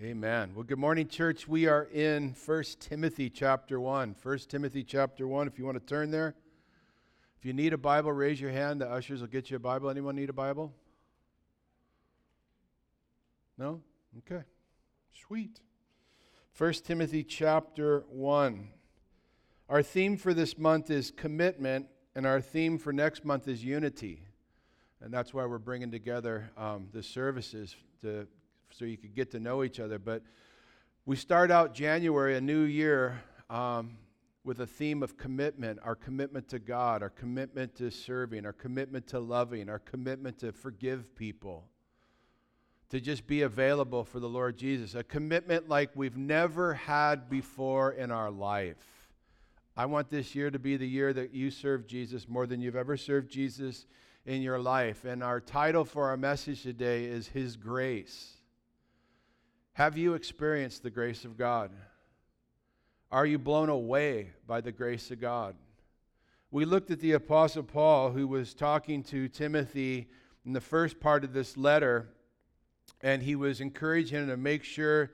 Amen. Well, good morning, church. We are in 1 Timothy chapter 1. 1 Timothy chapter 1, if you want to turn there. If you need a Bible, raise your hand. The ushers will get you a Bible. Anyone need a Bible? No? Okay. Sweet. 1 Timothy chapter 1. Our theme for this month is commitment, and our theme for next month is unity. And that's why we're bringing together the services so you could get to know each other. But we start out January, a new year, with a theme of commitment, our commitment to God, our commitment to serving, our commitment to loving, our commitment to forgive people, to just be available for the Lord Jesus, a commitment like we've never had before in our life. I want this year to be the year that you serve Jesus more than you've ever served Jesus in your life. And our title for our message today is His Grace. Have you experienced the grace of God? Are you blown away by the grace of God? We looked at the Apostle Paul, who was talking to Timothy in the first part of this letter, and he was encouraging him to make sure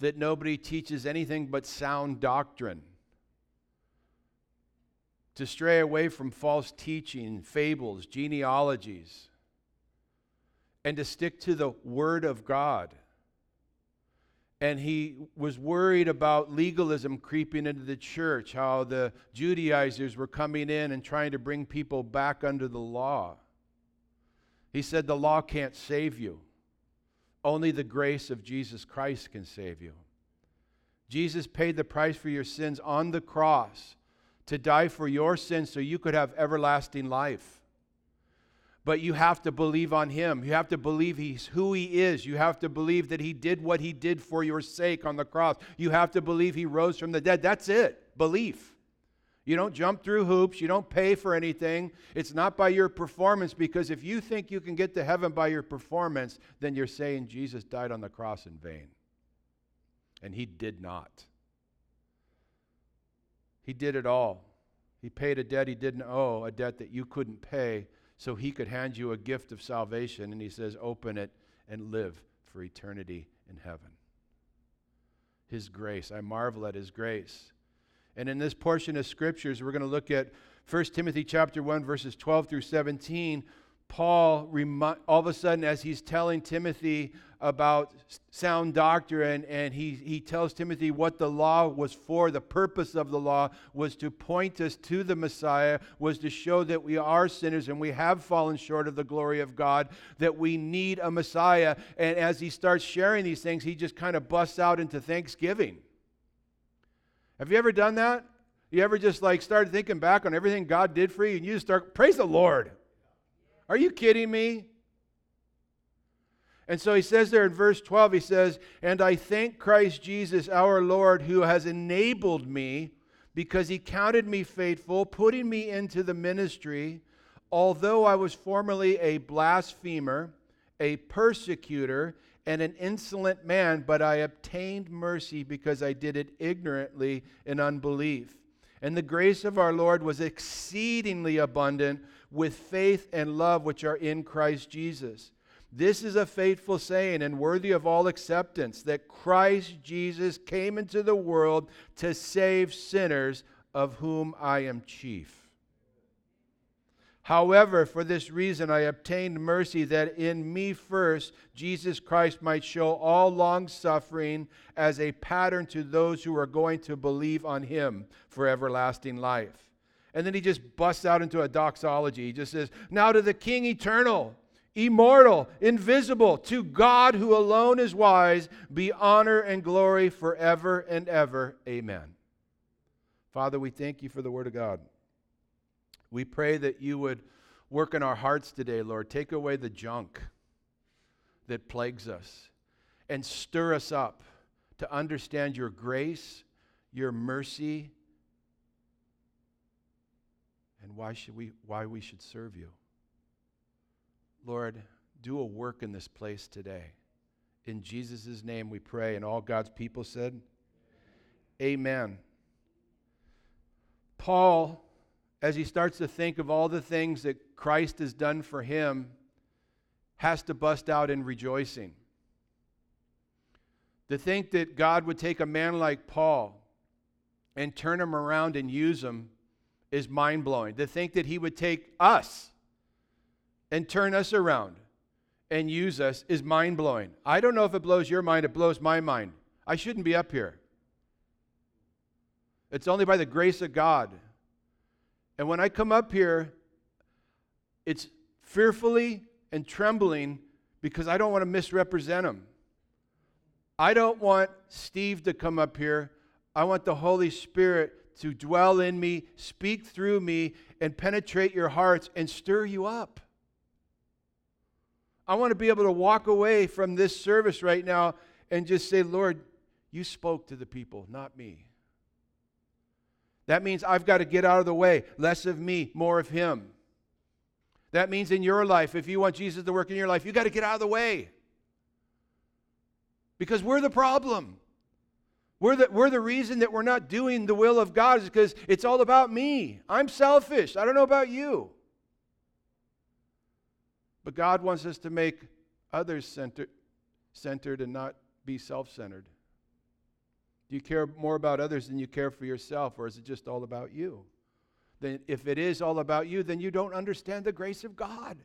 that nobody teaches anything but sound doctrine, to stray away from false teaching, fables, genealogies, and to stick to the Word of God. And he was worried about legalism creeping into the church, how the Judaizers were coming in and trying to bring people back under the law. He said the law can't save you. Only the grace of Jesus Christ can save you. Jesus paid the price for your sins on the cross to die for your sins so you could have everlasting life. But you have to believe on Him. You have to believe He's who He is. You have to believe that He did what He did for your sake on the cross. You have to believe He rose from the dead. That's it. Belief. You don't jump through hoops. You don't pay for anything. It's not by your performance, because if you think you can get to heaven by your performance, then you're saying Jesus died on the cross in vain. And He did not. He did it all. He paid a debt He didn't owe, a debt that you couldn't pay, so He could hand you a gift of salvation, and He says, open it and live for eternity in heaven. His grace. I marvel at His grace. And in this portion of Scriptures, we're going to look at 1 Timothy chapter 1, verses 12 through 17. Paul, all of a sudden, as he's telling Timothy about sound doctrine, and he tells Timothy what the law was for, the purpose of the law was to point us to the Messiah, was to show that we are sinners and we have fallen short of the glory of God, that we need a Messiah. And as he starts sharing these things, he just kind of busts out into thanksgiving. Have you ever done that? You ever just started thinking back on everything God did for you, and you just start, praise the Lord. Are you kidding me? And so he says there in verse 12, he says, and I thank Christ Jesus our Lord, who has enabled me, because He counted me faithful, putting me into the ministry. Although I was formerly a blasphemer, a persecutor, and an insolent man, but I obtained mercy because I did it ignorantly in unbelief. And the grace of our Lord was exceedingly abundant with faith and love which are in Christ Jesus. This is a faithful saying and worthy of all acceptance, that Christ Jesus came into the world to save sinners, of whom I am chief. However, for this reason I obtained mercy, that in me first Jesus Christ might show all long-suffering as a pattern to those who are going to believe on Him for everlasting life. And then he just busts out into a doxology. He just says, now to the King eternal, immortal, invisible, to God who alone is wise, be honor and glory forever and ever. Amen. Father, we thank You for the Word of God. We pray that You would work in our hearts today, Lord. Take away the junk that plagues us and stir us up to understand Your grace, Your mercy, and why we should serve You. Lord, do a work in this place today. In Jesus' name we pray, and all God's people said, Amen. Paul, as he starts to think of all the things that Christ has done for him, has to bust out in rejoicing. To think that God would take a man like Paul and turn him around and use him is mind-blowing. To think that he would take us and turn us around and use us is mind-blowing. I don't know if it blows your mind, it blows my mind. I shouldn't be up here. It's only by the grace of God. And when I come up here, it's fearfully and trembling because I don't want to misrepresent him. I don't want Steve to come up here. I want the Holy Spirit to dwell in me, speak through me, and penetrate your hearts and stir you up. I want to be able to walk away from this service right now and just say, Lord, you spoke to the people, not me. That means I've got to get out of the way. Less of me, more of him. That means in your life, if you want Jesus to work in your life, you've got to get out of the way. Because we're the problem. We're the reason that we're not doing the will of God is because it's all about me. I'm selfish. I don't know about you. But God wants us to make others centered and not be self-centered. Do you care more about others than you care for yourself, or is it just all about you? Then if it is all about you, then you don't understand the grace of God.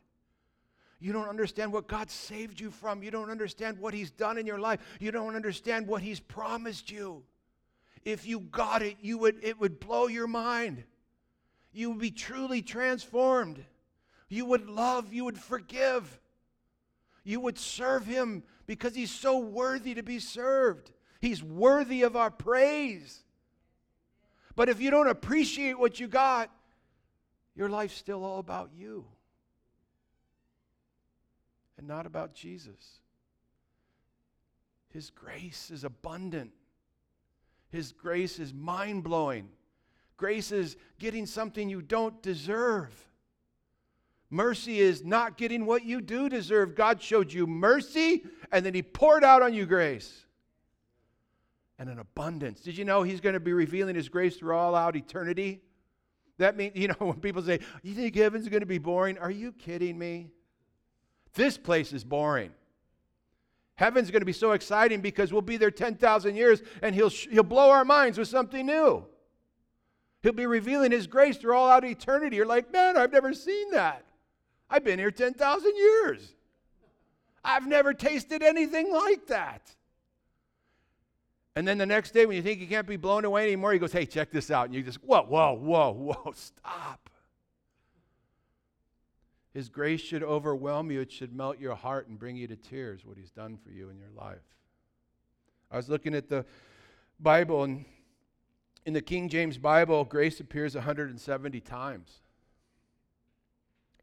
You don't understand what God saved you from. You don't understand what He's done in your life. You don't understand what He's promised you. If you got it, it would blow your mind. You would be truly transformed. You would love, you would forgive. You would serve Him because He's so worthy to be served. He's worthy of our praise. But if you don't appreciate what you got, your life's still all about you. And not about Jesus. His grace is abundant. His grace is mind-blowing. Grace is getting something you don't deserve. Mercy is not getting what you do deserve. God showed you mercy, and then He poured out on you grace. And an abundance. Did you know He's going to be revealing His grace through all out eternity? That means, when people say, you think heaven's going to be boring? Are you kidding me? This place is boring. Heaven's going to be so exciting because we'll be there 10,000 years and he'll blow our minds with something new. He'll be revealing His grace through all out eternity. You're like, man, I've never seen that. I've been here 10,000 years. I've never tasted anything like that. And then the next day when you think you can't be blown away anymore, He goes, hey, check this out. And you just, whoa, stop. His grace should overwhelm you. It should melt your heart and bring you to tears, what He's done for you in your life. I was looking at the Bible, and in the King James Bible, grace appears 170 times.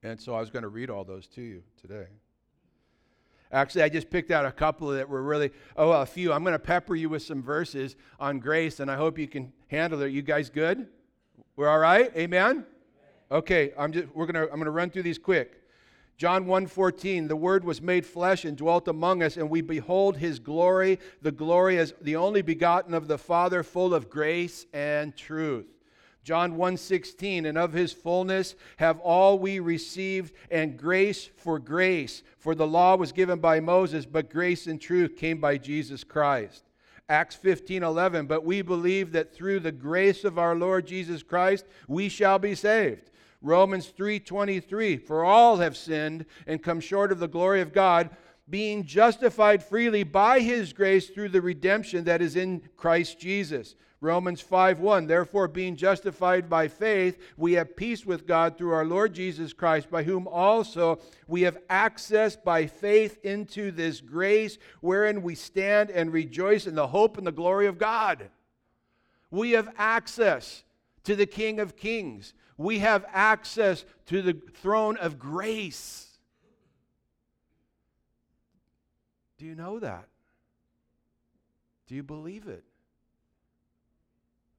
And so I was going to read all those to you today. Actually, I just picked out a couple that were really, a few. I'm going to pepper you with some verses on grace, and I hope you can handle it. You guys good? We're all right? Amen? Okay, I'm gonna run through these quick. John 1:14, the Word was made flesh and dwelt among us, and we behold His glory, the glory as the only begotten of the Father, full of grace and truth. John 1:16, and of His fullness have all we received, and grace. For the law was given by Moses, but grace and truth came by Jesus Christ. Acts 15:11, but we believe that through the grace of our Lord Jesus Christ we shall be saved. Romans 3:23, for all have sinned and come short of the glory of God, being justified freely by His grace through the redemption that is in Christ Jesus. Romans 5:1, therefore being justified by faith, we have peace with God through our Lord Jesus Christ, by whom also we have access by faith into this grace, wherein we stand and rejoice in the hope and the glory of God. We have access to the King of Kings. We have access to the throne of grace. Do you know that? Do you believe it?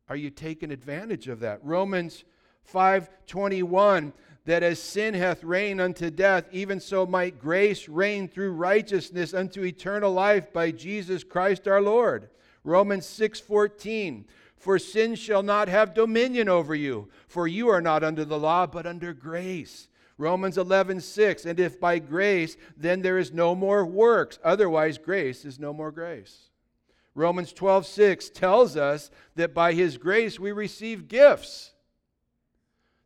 Are you taking advantage of that? Romans 5:21, that as sin hath reigned unto death, even so might grace reign through righteousness unto eternal life by Jesus Christ our Lord. Romans 6:14, for sin shall not have dominion over you, for you are not under the law, but under grace. Romans 11:6, and if by grace, then there is no more works. Otherwise, grace is no more grace. Romans 12:6 tells us that by His grace we receive gifts.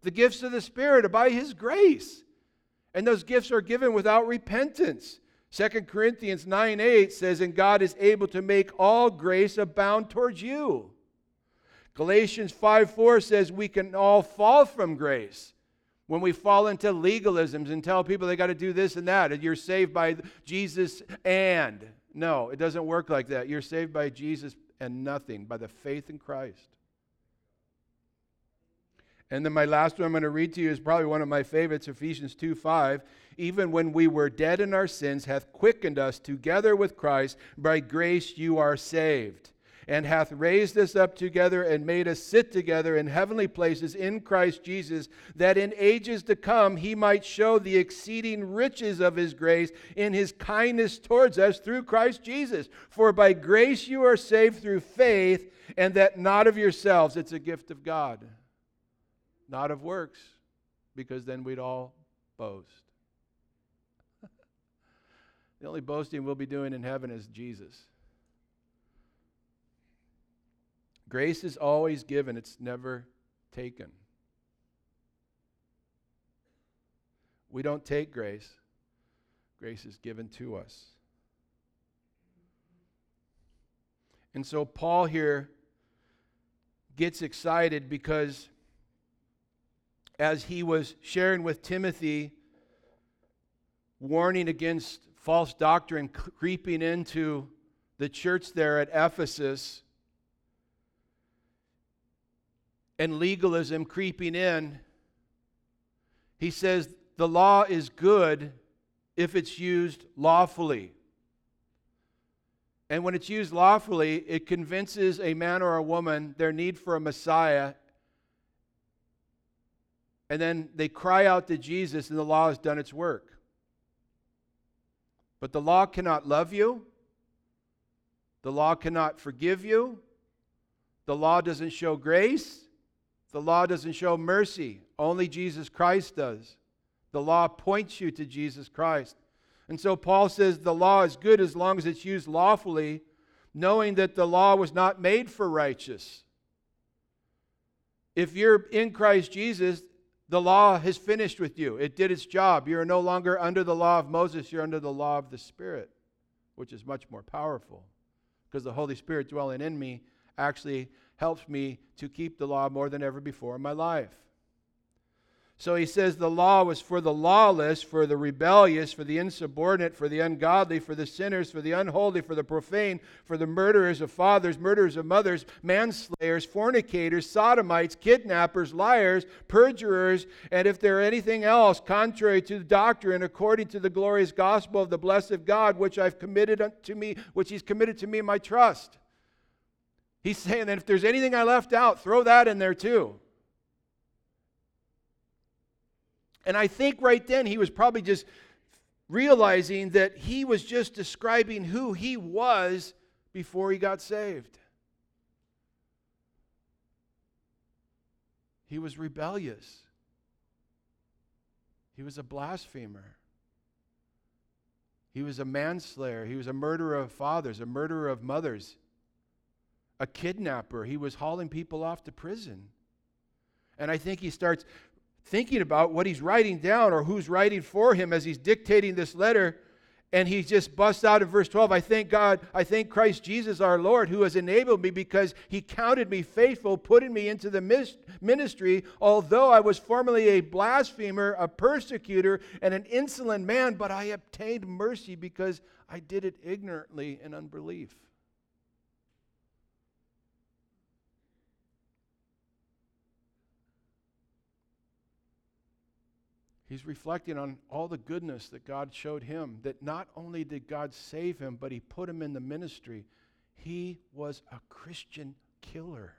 The gifts of the Spirit are by His grace. And those gifts are given without repentance. 2 Corinthians 9:8 says, and God is able to make all grace abound towards you. Galatians 5:4 says we can all fall from grace when we fall into legalisms and tell people they got to do this and that. And you're saved by Jesus and. No, it doesn't work like that. You're saved by Jesus and nothing, by the faith in Christ. And then my last one I'm going to read to you is probably one of my favorites, Ephesians 2:5. Even when we were dead in our sins, hath quickened us together with Christ. By grace you are saved. And hath raised us up together and made us sit together in heavenly places in Christ Jesus, that in ages to come He might show the exceeding riches of His grace in His kindness towards us through Christ Jesus. For by grace you are saved through faith, and that not of yourselves. It's a gift of God. Not of works, because then we'd all boast. The only boasting we'll be doing in heaven is Jesus. Grace is always given. It's never taken. We don't take grace. Grace is given to us. And so Paul here gets excited because as he was sharing with Timothy, warning against false doctrine creeping into the church there at Ephesus, and legalism creeping in, he says the law is good if it's used lawfully. And when it's used lawfully, it convinces a man or a woman their need for a Messiah. And then they cry out to Jesus, and the law has done its work. But the law cannot love you. The law cannot forgive you. The law doesn't show grace. The law doesn't show mercy. Only Jesus Christ does. The law points you to Jesus Christ. And so Paul says the law is good as long as it's used lawfully, knowing that the law was not made for righteous. If you're in Christ Jesus, the law has finished with you. It did its job. You're no longer under the law of Moses. You're under the law of the Spirit, which is much more powerful, because the Holy Spirit dwelling in me actually helps me to keep the law more than ever before in my life. So he says the law was for the lawless, for the rebellious, for the insubordinate, for the ungodly, for the sinners, for the unholy, for the profane, for the murderers of fathers, murderers of mothers, manslayers, fornicators, sodomites, kidnappers, liars, perjurers, and if there are anything else contrary to the doctrine, according to the glorious gospel of the blessed God, which He's committed to me in my trust. He's saying that if there's anything I left out, throw that in there too. And I think right then he was probably just realizing that he was just describing who he was before he got saved. He was rebellious. He was a blasphemer. He was a manslayer. He was a murderer of fathers, a murderer of mothers. A kidnapper. He was hauling people off to prison. And I think he starts thinking about what he's writing down or who's writing for him as he's dictating this letter. And he just busts out in verse 12, I thank Christ Jesus our Lord, who has enabled me, because He counted me faithful, putting me into the ministry, although I was formerly a blasphemer, a persecutor, and an insolent man, but I obtained mercy because I did it ignorantly in unbelief. He's reflecting on all the goodness that God showed him, that not only did God save him, but He put him in the ministry. He was a Christian killer.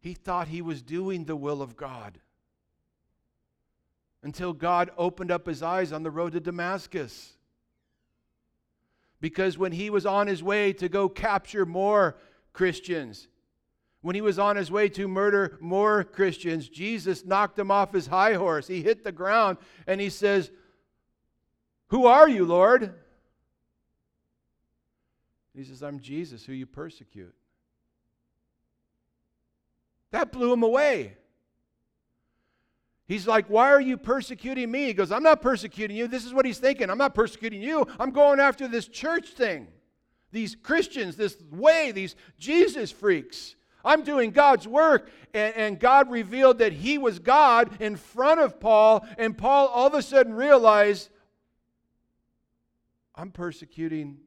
He thought he was doing the will of God until God opened up his eyes on the road to Damascus. Because when he was on his way to go capture more Christians, when he was on his way to murder more Christians, Jesus knocked him off his high horse. He hit the ground and He says, Who are you, Lord? He says, I'm Jesus, who you persecute. That blew him away. He's like, why are you persecuting me? He goes, I'm not persecuting you. This is what he's thinking. I'm not persecuting you. I'm going after this church thing, these Christians, this way, these Jesus freaks. I'm doing God's work. And God revealed that he was God in front of Paul, and Paul all of a sudden realized, I'm persecuting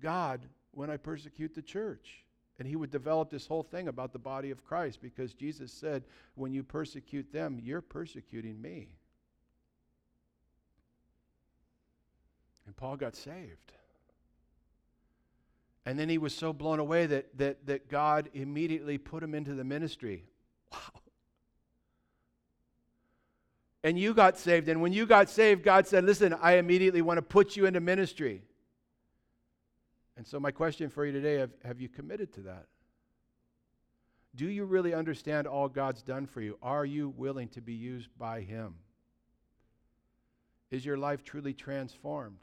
God when I persecute the church. And he would develop this whole thing about the body of Christ, because Jesus said, when you persecute them, you're persecuting me. And Paul got saved. And then he was so blown away that God immediately put him into the ministry. Wow. And you got saved. And when you got saved, God said, listen, I immediately want to put you into ministry. And so my question for you today, have you committed to that? Do you really understand all God's done for you? Are you willing to be used by him? Is your life truly transformed?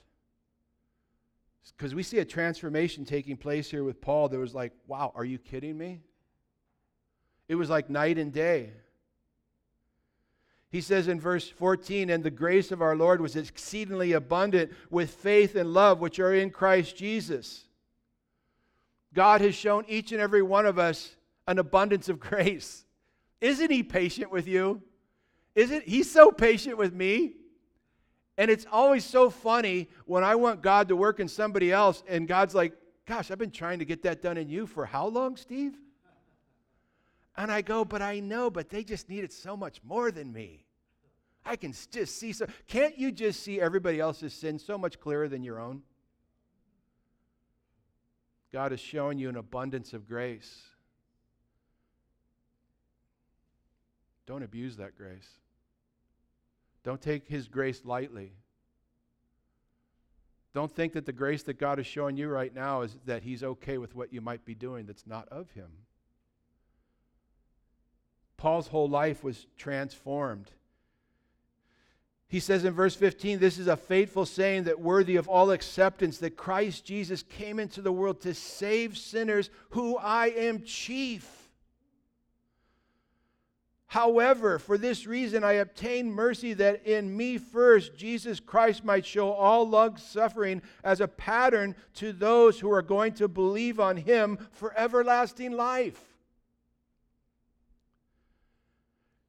Because we see a transformation taking place here with Paul. There was like, wow, are you kidding me? It was like night and day. He says in verse 14, and the grace of our Lord was exceedingly abundant with faith and love which are in Christ Jesus. God has shown each and every one of us an abundance of grace. Isn't he patient with you? Isn't he so patient with me? And it's always so funny when I want God to work in somebody else and God's like, gosh, I've been trying to get that done in you for how long, Steve? And I go, but I know, but they just need it so much more than me. I can just see. So can't you just see everybody else's sin so much clearer than your own? God has shown you an abundance of grace. Don't abuse that grace. Don't take his grace lightly. Don't think that the grace that God is showing you right now is that he's okay with what you might be doing that's not of him. Paul's whole life was transformed. He says in verse 15, this is a faithful saying that worthy of all acceptance, that Christ Jesus came into the world to save sinners, who I am chief. However, for this reason I obtained mercy, that in me first Jesus Christ might show all long suffering as a pattern to those who are going to believe on him for everlasting life.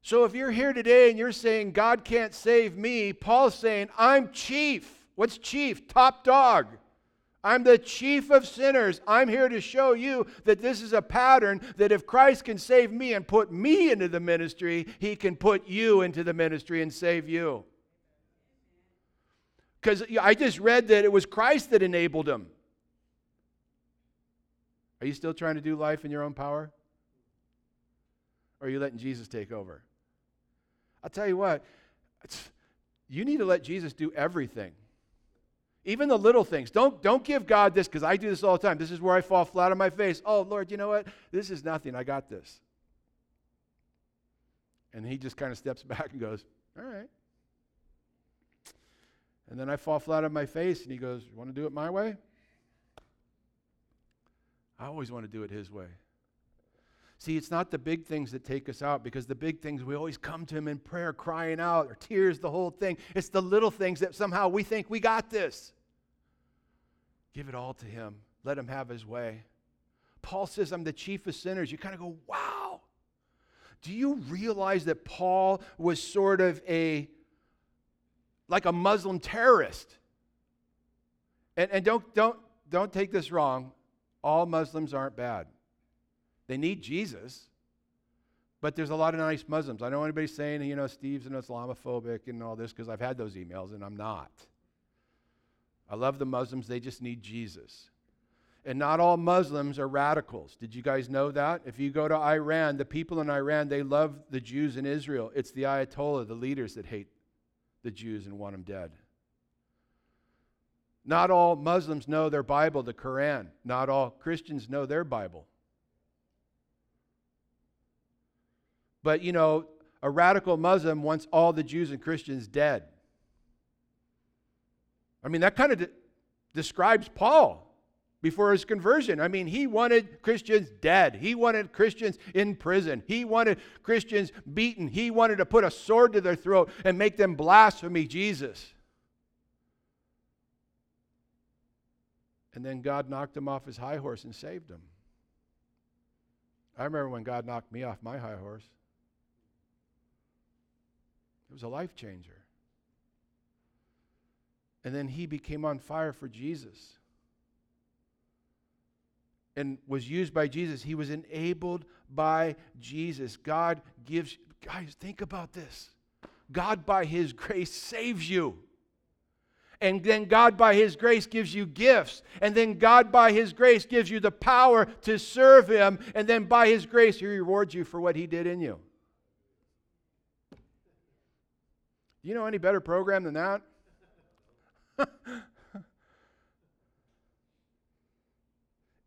So if you're here today and you're saying, God can't save me, Paul's saying, I'm chief. What's chief? Top dog. I'm the chief of sinners. I'm here to show you that this is a pattern, that if Christ can save me and put me into the ministry, he can put you into the ministry and save you. Because I just read that it was Christ that enabled him. Are you still trying to do life in your own power? Or are you letting Jesus take over? I'll tell you what, you need to let Jesus do everything. Even the little things. Don't give God this, because I do this all the time. This is where I fall flat on my face. Oh, Lord, you know what? This is nothing. I got this. And he just kind of steps back and goes, all right. And then I fall flat on my face, and he goes, you want to do it my way? I always want to do it his way. See, it's not the big things that take us out, because the big things, we always come to him in prayer, crying out, or tears, the whole thing. It's the little things that somehow we think we got this. Give it all to him. Let him have his way. Paul says, I'm the chief of sinners. You kind of go, wow. Do you realize that Paul was sort of like a Muslim terrorist? And don't take this wrong. All Muslims aren't bad. They need Jesus, but there's a lot of nice Muslims. I don't want anybody saying, you know, Steve's an Islamophobic and all this, because I've had those emails, and I'm not. I love the Muslims. They just need Jesus. And not all Muslims are radicals. Did you guys know that? If you go to Iran, the people in Iran, they love the Jews in Israel. It's the Ayatollah, the leaders, that hate the Jews and want them dead. Not all Muslims know their Bible, the Quran. Not all Christians know their Bible. But, you know, a radical Muslim wants all the Jews and Christians dead. I mean, that kind of describes Paul before his conversion. I mean, he wanted Christians dead. He wanted Christians in prison. He wanted Christians beaten. He wanted to put a sword to their throat and make them blaspheme Jesus. And then God knocked him off his high horse and saved him. I remember when God knocked me off my high horse. It was a life changer. And then he became on fire for Jesus and was used by Jesus. He was enabled by Jesus. God gives, guys, think about this. God, by his grace, saves you. And then God, by his grace, gives you gifts. And then God, by his grace, gives you the power to serve him. And then by his grace, he rewards you for what he did in you. You know any better program than that?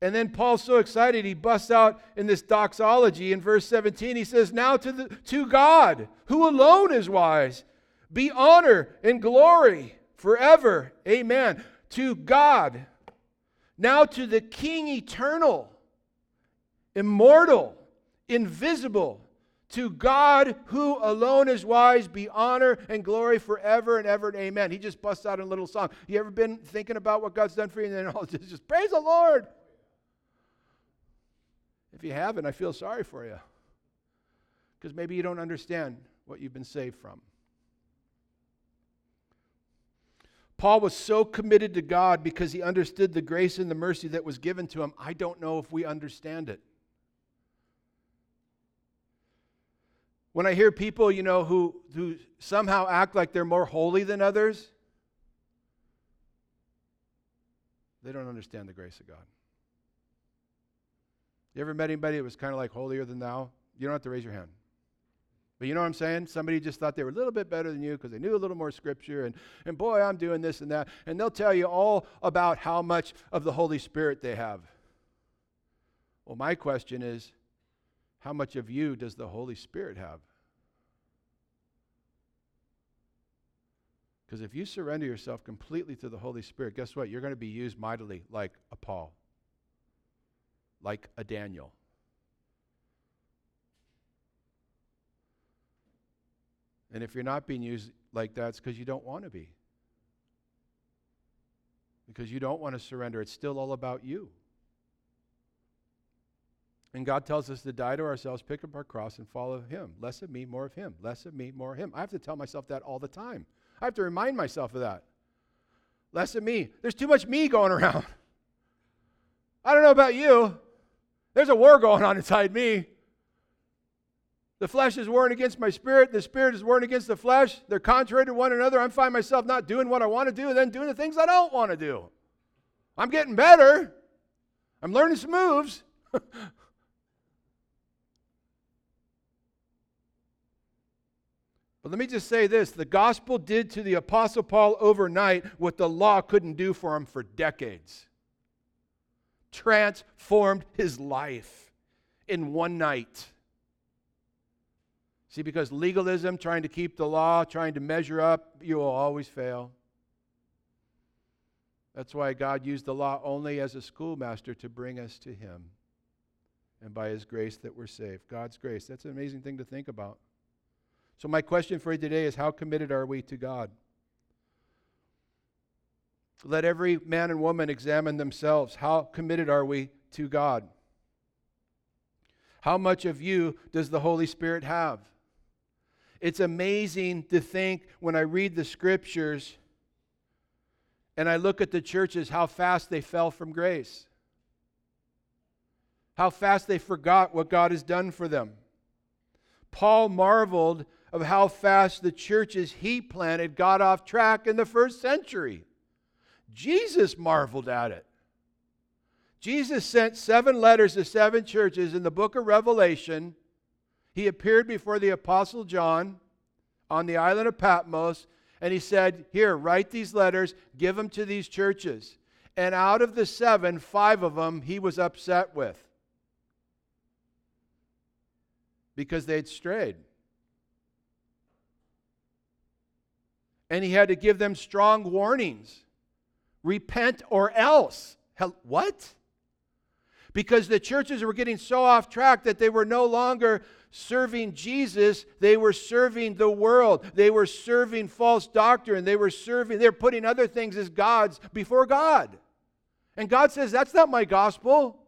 And then Paul's so excited, he busts out in this doxology in verse 17. He says, now to God, who alone is wise, be honor and glory forever. Amen. To God. Now to the King eternal, immortal, invisible. To God, who alone is wise, be honor and glory forever and ever and amen. He just busts out in a little song. You ever been thinking about what God's done for you and then just praise the Lord? If you haven't, I feel sorry for you. Because maybe you don't understand what you've been saved from. Paul was so committed to God because he understood the grace and the mercy that was given to him. I don't know if we understand it. When I hear people, you know, who somehow act like they're more holy than others, they don't understand the grace of God. You ever met anybody that was kind of like holier than thou? You don't have to raise your hand. But you know what I'm saying? Somebody just thought they were a little bit better than you because they knew a little more scripture. And boy, I'm doing this and that. And they'll tell you all about how much of the Holy Spirit they have. Well, my question is, how much of you does the Holy Spirit have? Because if you surrender yourself completely to the Holy Spirit, guess what? You're going to be used mightily like a Paul, like a Daniel. And if you're not being used like that, it's because you don't want to be. Because you don't want to surrender. It's still all about you. And God tells us to die to ourselves, pick up our cross, and follow him. Less of me, more of him. Less of me, more of him. I have to tell myself that all the time. I have to remind myself of that. Less of me. There's too much me going around. I don't know about you. There's a war going on inside me. The flesh is warring against my spirit. The spirit is warring against the flesh. They're contrary to one another. I find myself not doing what I want to do and then doing the things I don't want to do. I'm getting better. I'm learning some moves. But let me just say this. The gospel did to the Apostle Paul overnight what the law couldn't do for him for decades. Transformed his life in one night. See, because legalism, trying to keep the law, trying to measure up, you will always fail. That's why God used the law only as a schoolmaster to bring us to him. And by his grace that we're saved. God's grace. That's an amazing thing to think about. So my question for you today is, how committed are we to God? Let every man and woman examine themselves. How committed are we to God? How much of you does the Holy Spirit have? It's amazing to think, when I read the scriptures and I look at the churches, how fast they fell from grace. How fast they forgot what God has done for them. Paul marveled of how fast the churches he planted got off track in the first century. Jesus marveled at it. Jesus sent 7 letters to 7 churches in the book of Revelation. He appeared before the Apostle John on the island of Patmos, and he said, here, write these letters, give them to these churches. And out of the 7, 5 of them he was upset with. Because they'd strayed. And he had to give them strong warnings. repent or else. What? Because the churches were getting so off track that they were no longer serving Jesus, they were serving the world. They were serving false doctrine. They're putting other things as gods before God. And God says, that's not my gospel.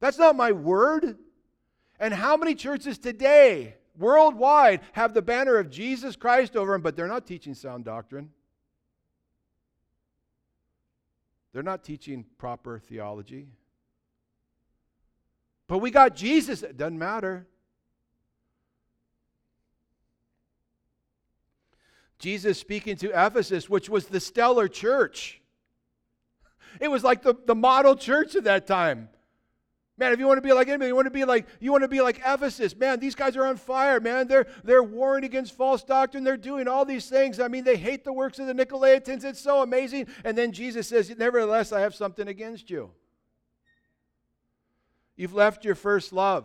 That's not my word. And how many churches today, worldwide, have the banner of Jesus Christ over them, but they're not teaching sound doctrine? They're not teaching proper theology. But we got Jesus. It doesn't matter. Jesus speaking to Ephesus, which was the stellar church. It was like the model church at that time. Man, if you want to be like anybody, you want to be like Ephesus. Man, these guys are on fire, man. They're warring against false doctrine. They're doing all these things. I mean, they hate the works of the Nicolaitans. It's so amazing. And then Jesus says, nevertheless, I have something against you. You've left your first love.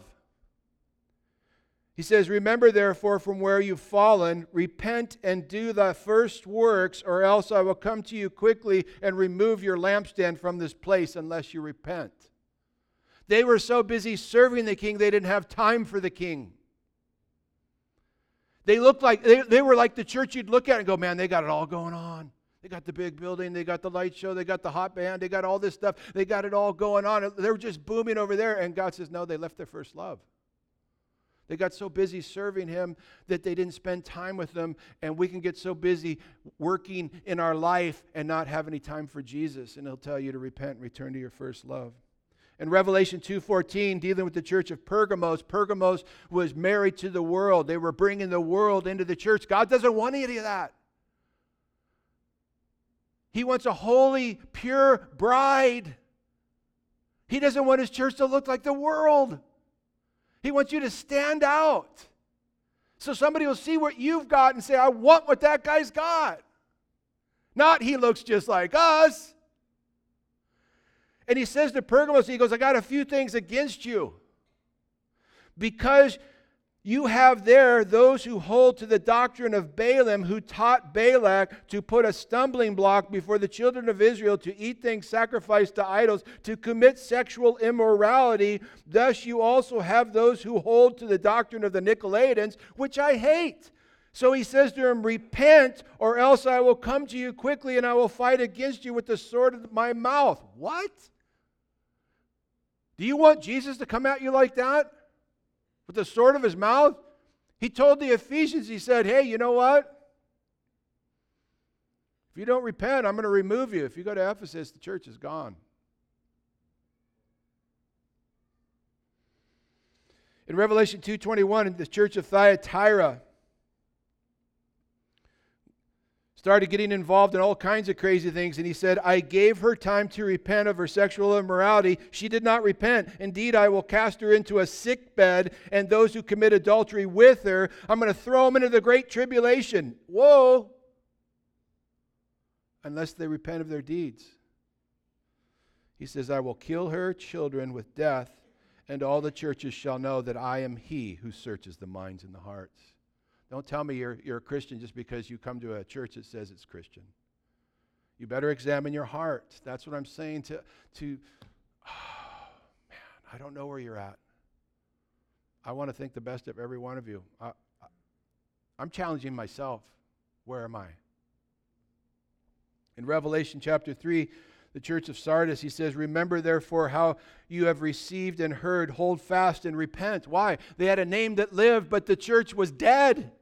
He says, remember, therefore, from where you've fallen, repent and do the first works, or else I will come to you quickly and remove your lampstand from this place unless you repent. They were so busy serving the king, they didn't have time for the king. They looked like they were like the church you'd look at and go, man, they got it all going on. They got the big building, they got the light show, they got the hot band, they got all this stuff. They got it all going on. They were just booming over there. And God says, no, they left their first love. They got so busy serving Him that they didn't spend time with Him. And we can get so busy working in our life and not have any time for Jesus. And He'll tell you to repent and return to your first love. In Revelation 2:14, dealing with the church of Pergamos, Pergamos was married to the world. They were bringing the world into the church. God doesn't want any of that. He wants a holy, pure bride. He doesn't want His church to look like the world. He wants you to stand out. So somebody will see what you've got and say, I want what that guy's got. Not he looks just like us. And he says to Pergamos, he goes, I got a few things against you. Because you have there those who hold to the doctrine of Balaam, who taught Balak to put a stumbling block before the children of Israel, to eat things sacrificed to idols, to commit sexual immorality. Thus you also have those who hold to the doctrine of the Nicolaitans, which I hate. So he says to him, repent, or else I will come to you quickly and I will fight against you with the sword of my mouth. What? Do you want Jesus to come at you like that? With the sword of His mouth? He told the Ephesians, he said, hey, you know what? If you don't repent, I'm going to remove you. If you go to Ephesus, the church is gone. In Revelation 2:21, in the church of Thyatira, started getting involved in all kinds of crazy things. And he said, I gave her time to repent of her sexual immorality. She did not repent. Indeed, I will cast her into a sick bed, and those who commit adultery with her, I'm going to throw them into the great tribulation. Whoa! Unless they repent of their deeds. He says, I will kill her children with death, and all the churches shall know that I am He who searches the minds and the hearts. Don't tell me you're a Christian just because you come to a church that says it's Christian. You better examine your heart. That's what I'm saying to oh, man, I don't know where you're at. I want to think the best of every one of you. I'm challenging myself. Where am I? In Revelation chapter 3, the church of Sardis, he says, remember therefore how you have received and heard, hold fast and repent. Why? They had a name that lived, but the church was dead.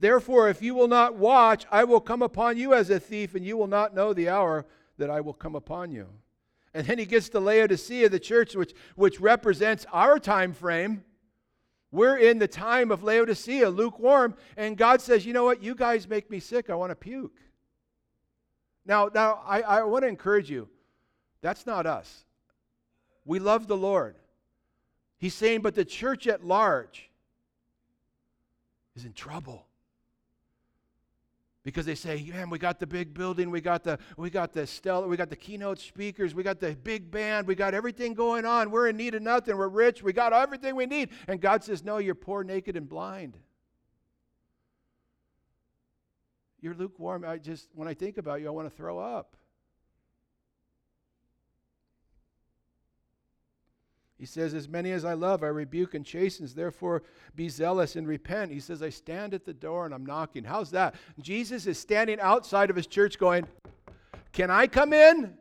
Therefore, if you will not watch, I will come upon you as a thief, and you will not know the hour that I will come upon you. And then he gets to Laodicea, the church which represents our time frame. We're in the time of Laodicea, lukewarm, and God says, you know what? You guys make me sick. I want to puke. Now I want to encourage you. That's not us. We love the Lord. He's saying, but the church at large is in trouble. Because they say, man, we got the big building, we got the keynote speakers, we got the big band, we got everything going on, we're in need of nothing, we're rich, we got everything we need. And God says, no, you're poor, naked, and blind. You're lukewarm. When I think about you, I want to throw up. He says, as many as I love, I rebuke and chasten. Therefore, be zealous and repent. He says, I stand at the door and I'm knocking. How's that? Jesus is standing outside of his church going, can I come in?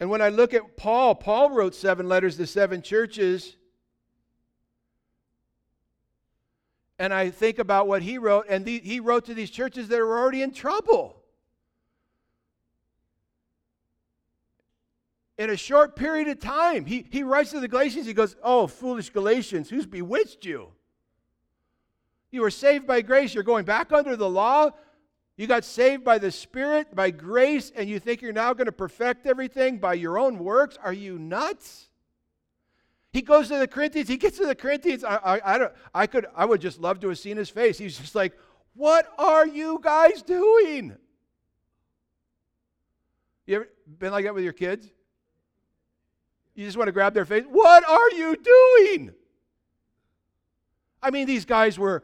And when I look at Paul wrote 7 letters to 7 churches. And I think about what he wrote. And he wrote to these churches that were already in trouble. In a short period of time, he writes to the Galatians. He goes, oh, foolish Galatians, who's bewitched you? You were saved by grace. You're going back under the law. You got saved by the Spirit, by grace, and you think you're now going to perfect everything by your own works? Are you nuts? He goes to the Corinthians. He gets to the Corinthians. I would just love to have seen his face. He's just like, what are you guys doing? You ever been like that with your kids? You just want to grab their face. What are you doing? I mean, these guys were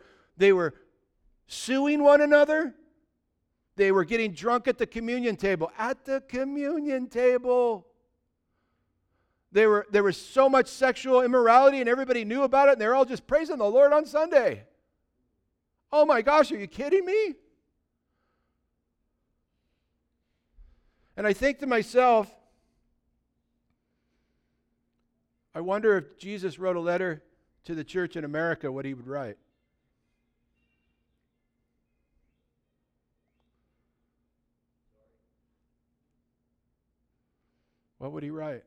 suing one another. They were getting drunk at the communion table. At the communion table. There was so much sexual immorality and everybody knew about it and they're all just praising the Lord on Sunday. Oh my gosh, are you kidding me? And I think to myself, I wonder if Jesus wrote a letter to the church in America, what he would write. What would he write?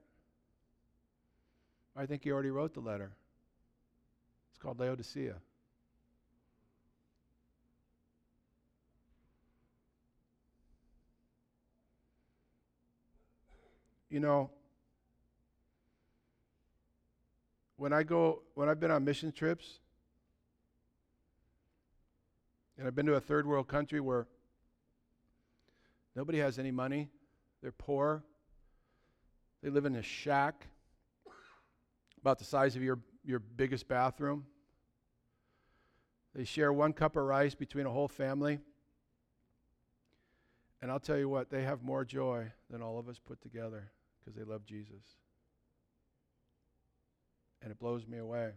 I think he already wrote the letter. It's called Laodicea. You know, when I've been on mission trips, and I've been to a third world country where nobody has any money, they're poor, they live in a shack about the size of your biggest bathroom. They share one cup of rice between a whole family. And I'll tell you what, they have more joy than all of us put together because they love Jesus. And it blows me away.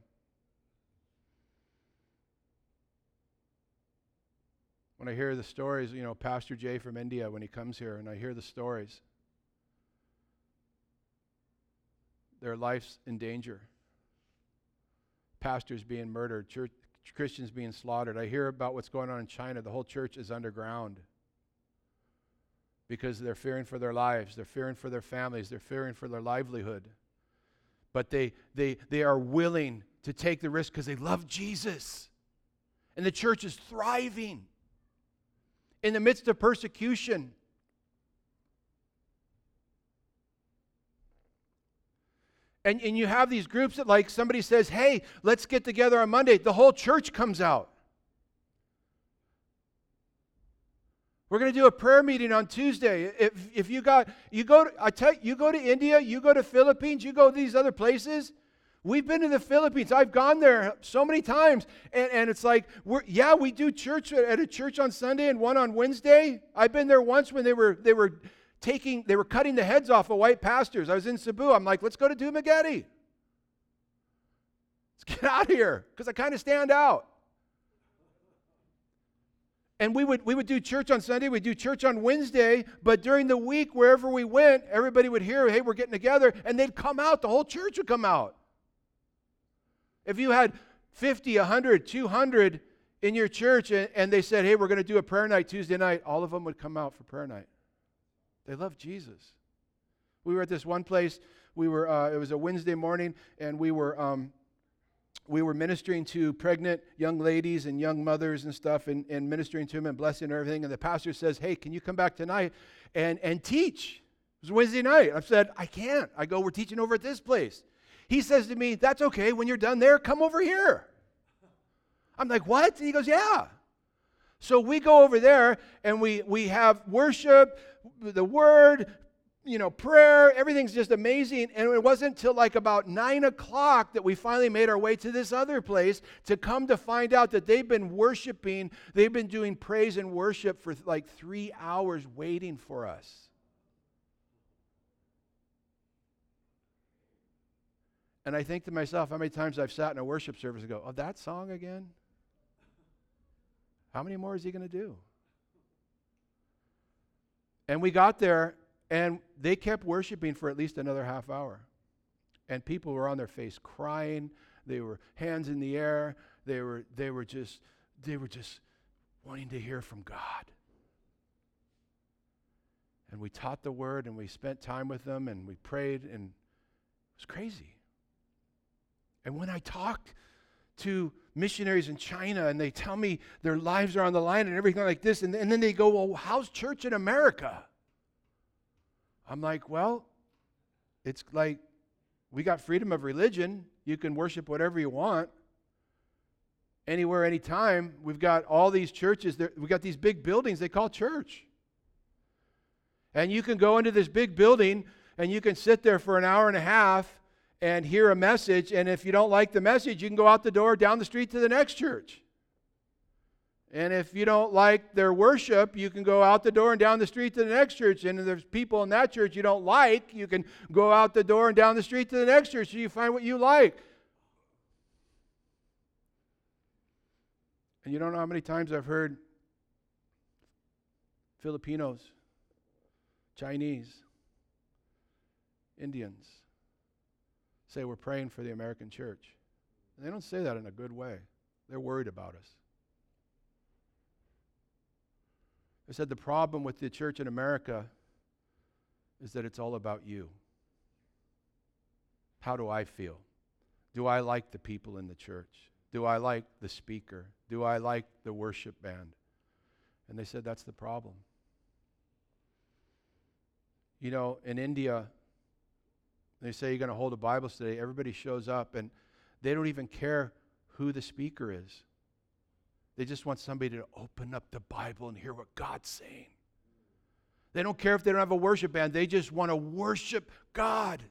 When I hear the stories, you know, Pastor Jay from India, when he comes here, and I hear the stories, their life's in danger. Pastors being murdered, Christians being slaughtered. I hear about what's going on in China. The whole church is underground because they're fearing for their lives, they're fearing for their families, they're fearing for their livelihood. But they are willing to take the risk because they love Jesus. And the church is thriving in the midst of persecution. And you have these groups that, like, somebody says, hey, let's get together on Monday. The whole church comes out. We're going to do a prayer meeting on Tuesday. If you go to India, you go to Philippines, you go to these other places. We've been to the Philippines. I've gone there so many times, and it's like we do church at a church on Sunday and one on Wednesday. I've been there once when they were cutting the heads off of white pastors. I was in Cebu. I'm like, let's go to Dumaguete. Let's get out of here because I kind of stand out. And we would do church on Sunday, we'd do church on Wednesday, but during the week, wherever we went, everybody would hear, hey, we're getting together, and they'd come out. The whole church would come out. If you had 50, 100, 200 in your church, and they said, hey, we're going to do a prayer night Tuesday night, all of them would come out for prayer night. They love Jesus. We were at this one place, it was a Wednesday morning, and we were ministering to pregnant young ladies and young mothers and stuff and ministering to them and blessing and everything. And the pastor says, hey, can you come back tonight and teach? It was Wednesday night. I said, I can't. I go, we're teaching over at this place. He says to me, that's okay. When you're done there, come over here. I'm like, what? And he goes, yeah. So we go over there and we have worship, the word, you know, prayer, everything's just amazing. And it wasn't until like about 9 o'clock that we finally made our way to this other place to come to find out that they've been worshiping, they've been doing praise and worship for like 3 hours waiting for us. And I think to myself, how many times I've sat in a worship service and go, oh, that song again? How many more is he going to do? And we got there, and they kept worshiping for at least another half hour. And people were on their face crying. They were hands in the air. They were just wanting to hear from God. And we taught the word, and we spent time with them, and we prayed, and it was crazy. And when I talk to missionaries in China and they tell me their lives are on the line and everything like this, and then they go, well, how's church in America? I'm like, well, it's like we got freedom of religion. You can worship whatever you want, anywhere, anytime. We've got all these churches. We've got these big buildings they call church. And you can go into this big building and you can sit there for an hour and a half and hear a message, and if you don't like the message, you can go out the door, down the street to the next church. And if you don't like their worship, you can go out the door and down the street to the next church. And if there's people in that church you don't like, you can go out the door and down the street to the next church so you find what you like. And you don't know how many times I've heard Filipinos, Chinese, Indians, say we're praying for the American church. And they don't say that in a good way. They're worried about us. They said the problem with the church in America is that it's all about you. How do I feel? Do I like the people in the church? Do I like the speaker? Do I like the worship band? And they said that's the problem. You know, in India, they say you're going to hold a Bible study. Everybody shows up, and they don't even care who the speaker is. They just want somebody to open up the Bible and hear what God's saying. They don't care if they don't have a worship band. They just want to worship God.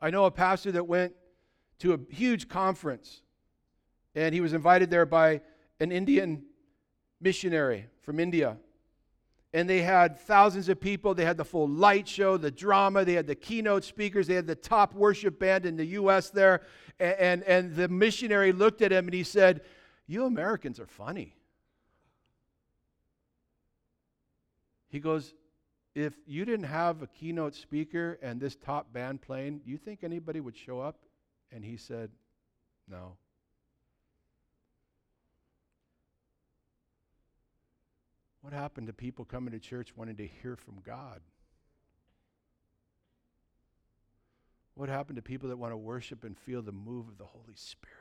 I know a pastor that went to a huge conference, and he was invited there by an Indian missionary from India. And they had thousands of people. They had the full light show, the drama. They had the keynote speakers. They had the top worship band in the U.S. there. And the missionary looked at him and he said, you Americans are funny. He goes, if you didn't have a keynote speaker and this top band playing, do you think anybody would show up? And he said, no. What happened to people coming to church wanting to hear from God? What happened to people that want to worship and feel the move of the Holy Spirit?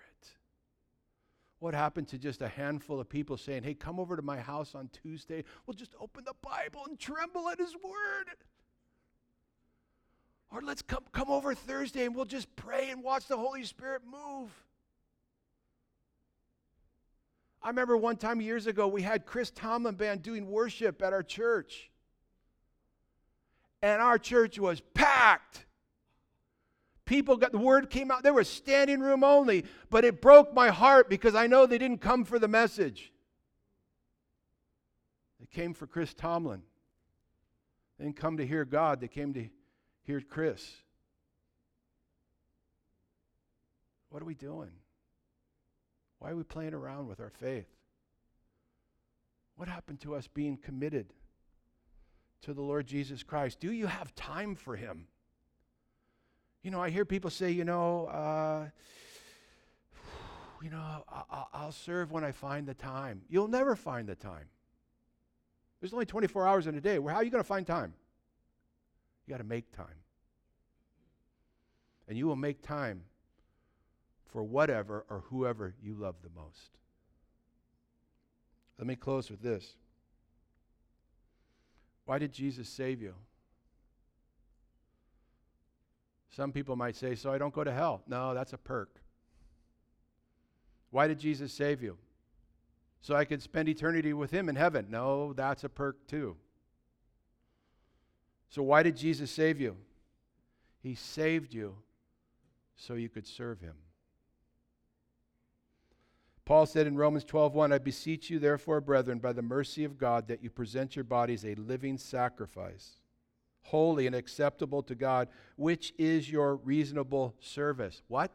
What happened to just a handful of people saying, hey, come over to my house on Tuesday. We'll just open the Bible and tremble at His Word. Or let's come over Thursday and we'll just pray and watch the Holy Spirit move. I remember one time years ago, we had Chris Tomlin band doing worship at our church. And our church was packed. People got, the word came out. There was standing room only, but it broke my heart because I know they didn't come for the message. They came for Chris Tomlin. They didn't come to hear God. They came to hear Chris. What are we doing? Why are we playing around with our faith? What happened to us being committed to the Lord Jesus Christ? Do you have time for Him? You know, I hear people say, I'll serve when I find the time. You'll never find the time. There's only 24 hours in a day. Well, how are you going to find time? You got to make time. And you will make time for whatever or whoever you love the most. Let me close with this. Why did Jesus save you? Some people might say, so I don't go to hell. No, that's a perk. Why did Jesus save you? so I could spend eternity with him in heaven. No, that's a perk too. So why did Jesus save you? He saved you so you could serve him. Paul said in Romans 12:1, I beseech you, therefore, brethren, by the mercy of God, that you present your bodies a living sacrifice, holy and acceptable to God, which is your reasonable service. What?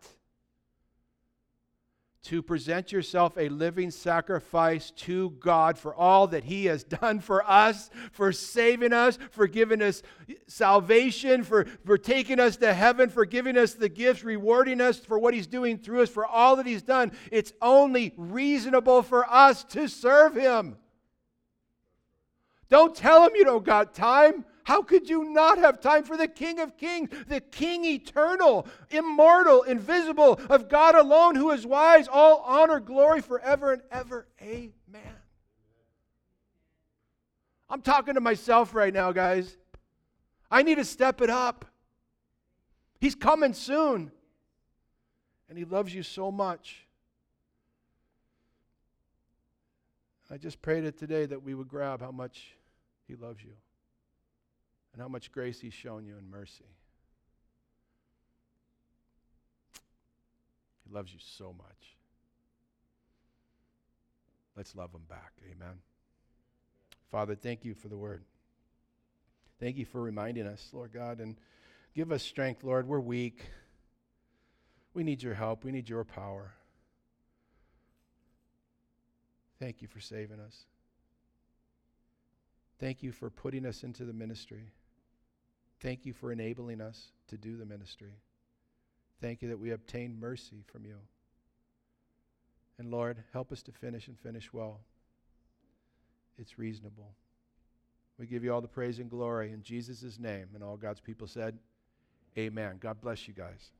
To present yourself a living sacrifice to God for all that he has done for us, for saving us, for giving us salvation, for taking us to heaven, for giving us the gifts, rewarding us for what he's doing through us, for all that he's done. It's only reasonable for us to serve him. Don't tell him you don't got time. How could you not have time for the King of Kings, the King eternal, immortal, invisible, of God alone, who is wise, all honor, glory forever and ever. Amen. I'm talking to myself right now, guys. I need to step it up. He's coming soon. And he loves you so much. I just prayed it today that we would grab how much he loves you. And how much grace he's shown you in mercy. He loves you so much. Let's love him back. Amen. Father, thank you for the word. Thank you for reminding us, Lord God, and give us strength, Lord. We're weak. We need your help. We need your power. Thank you for saving us. Thank you for putting us into the ministry. Thank you for enabling us to do the ministry. Thank you that we obtained mercy from you. And Lord, help us to finish and finish well. It's reasonable. We give you all the praise and glory in Jesus' name. And all God's people said, amen. God bless you guys.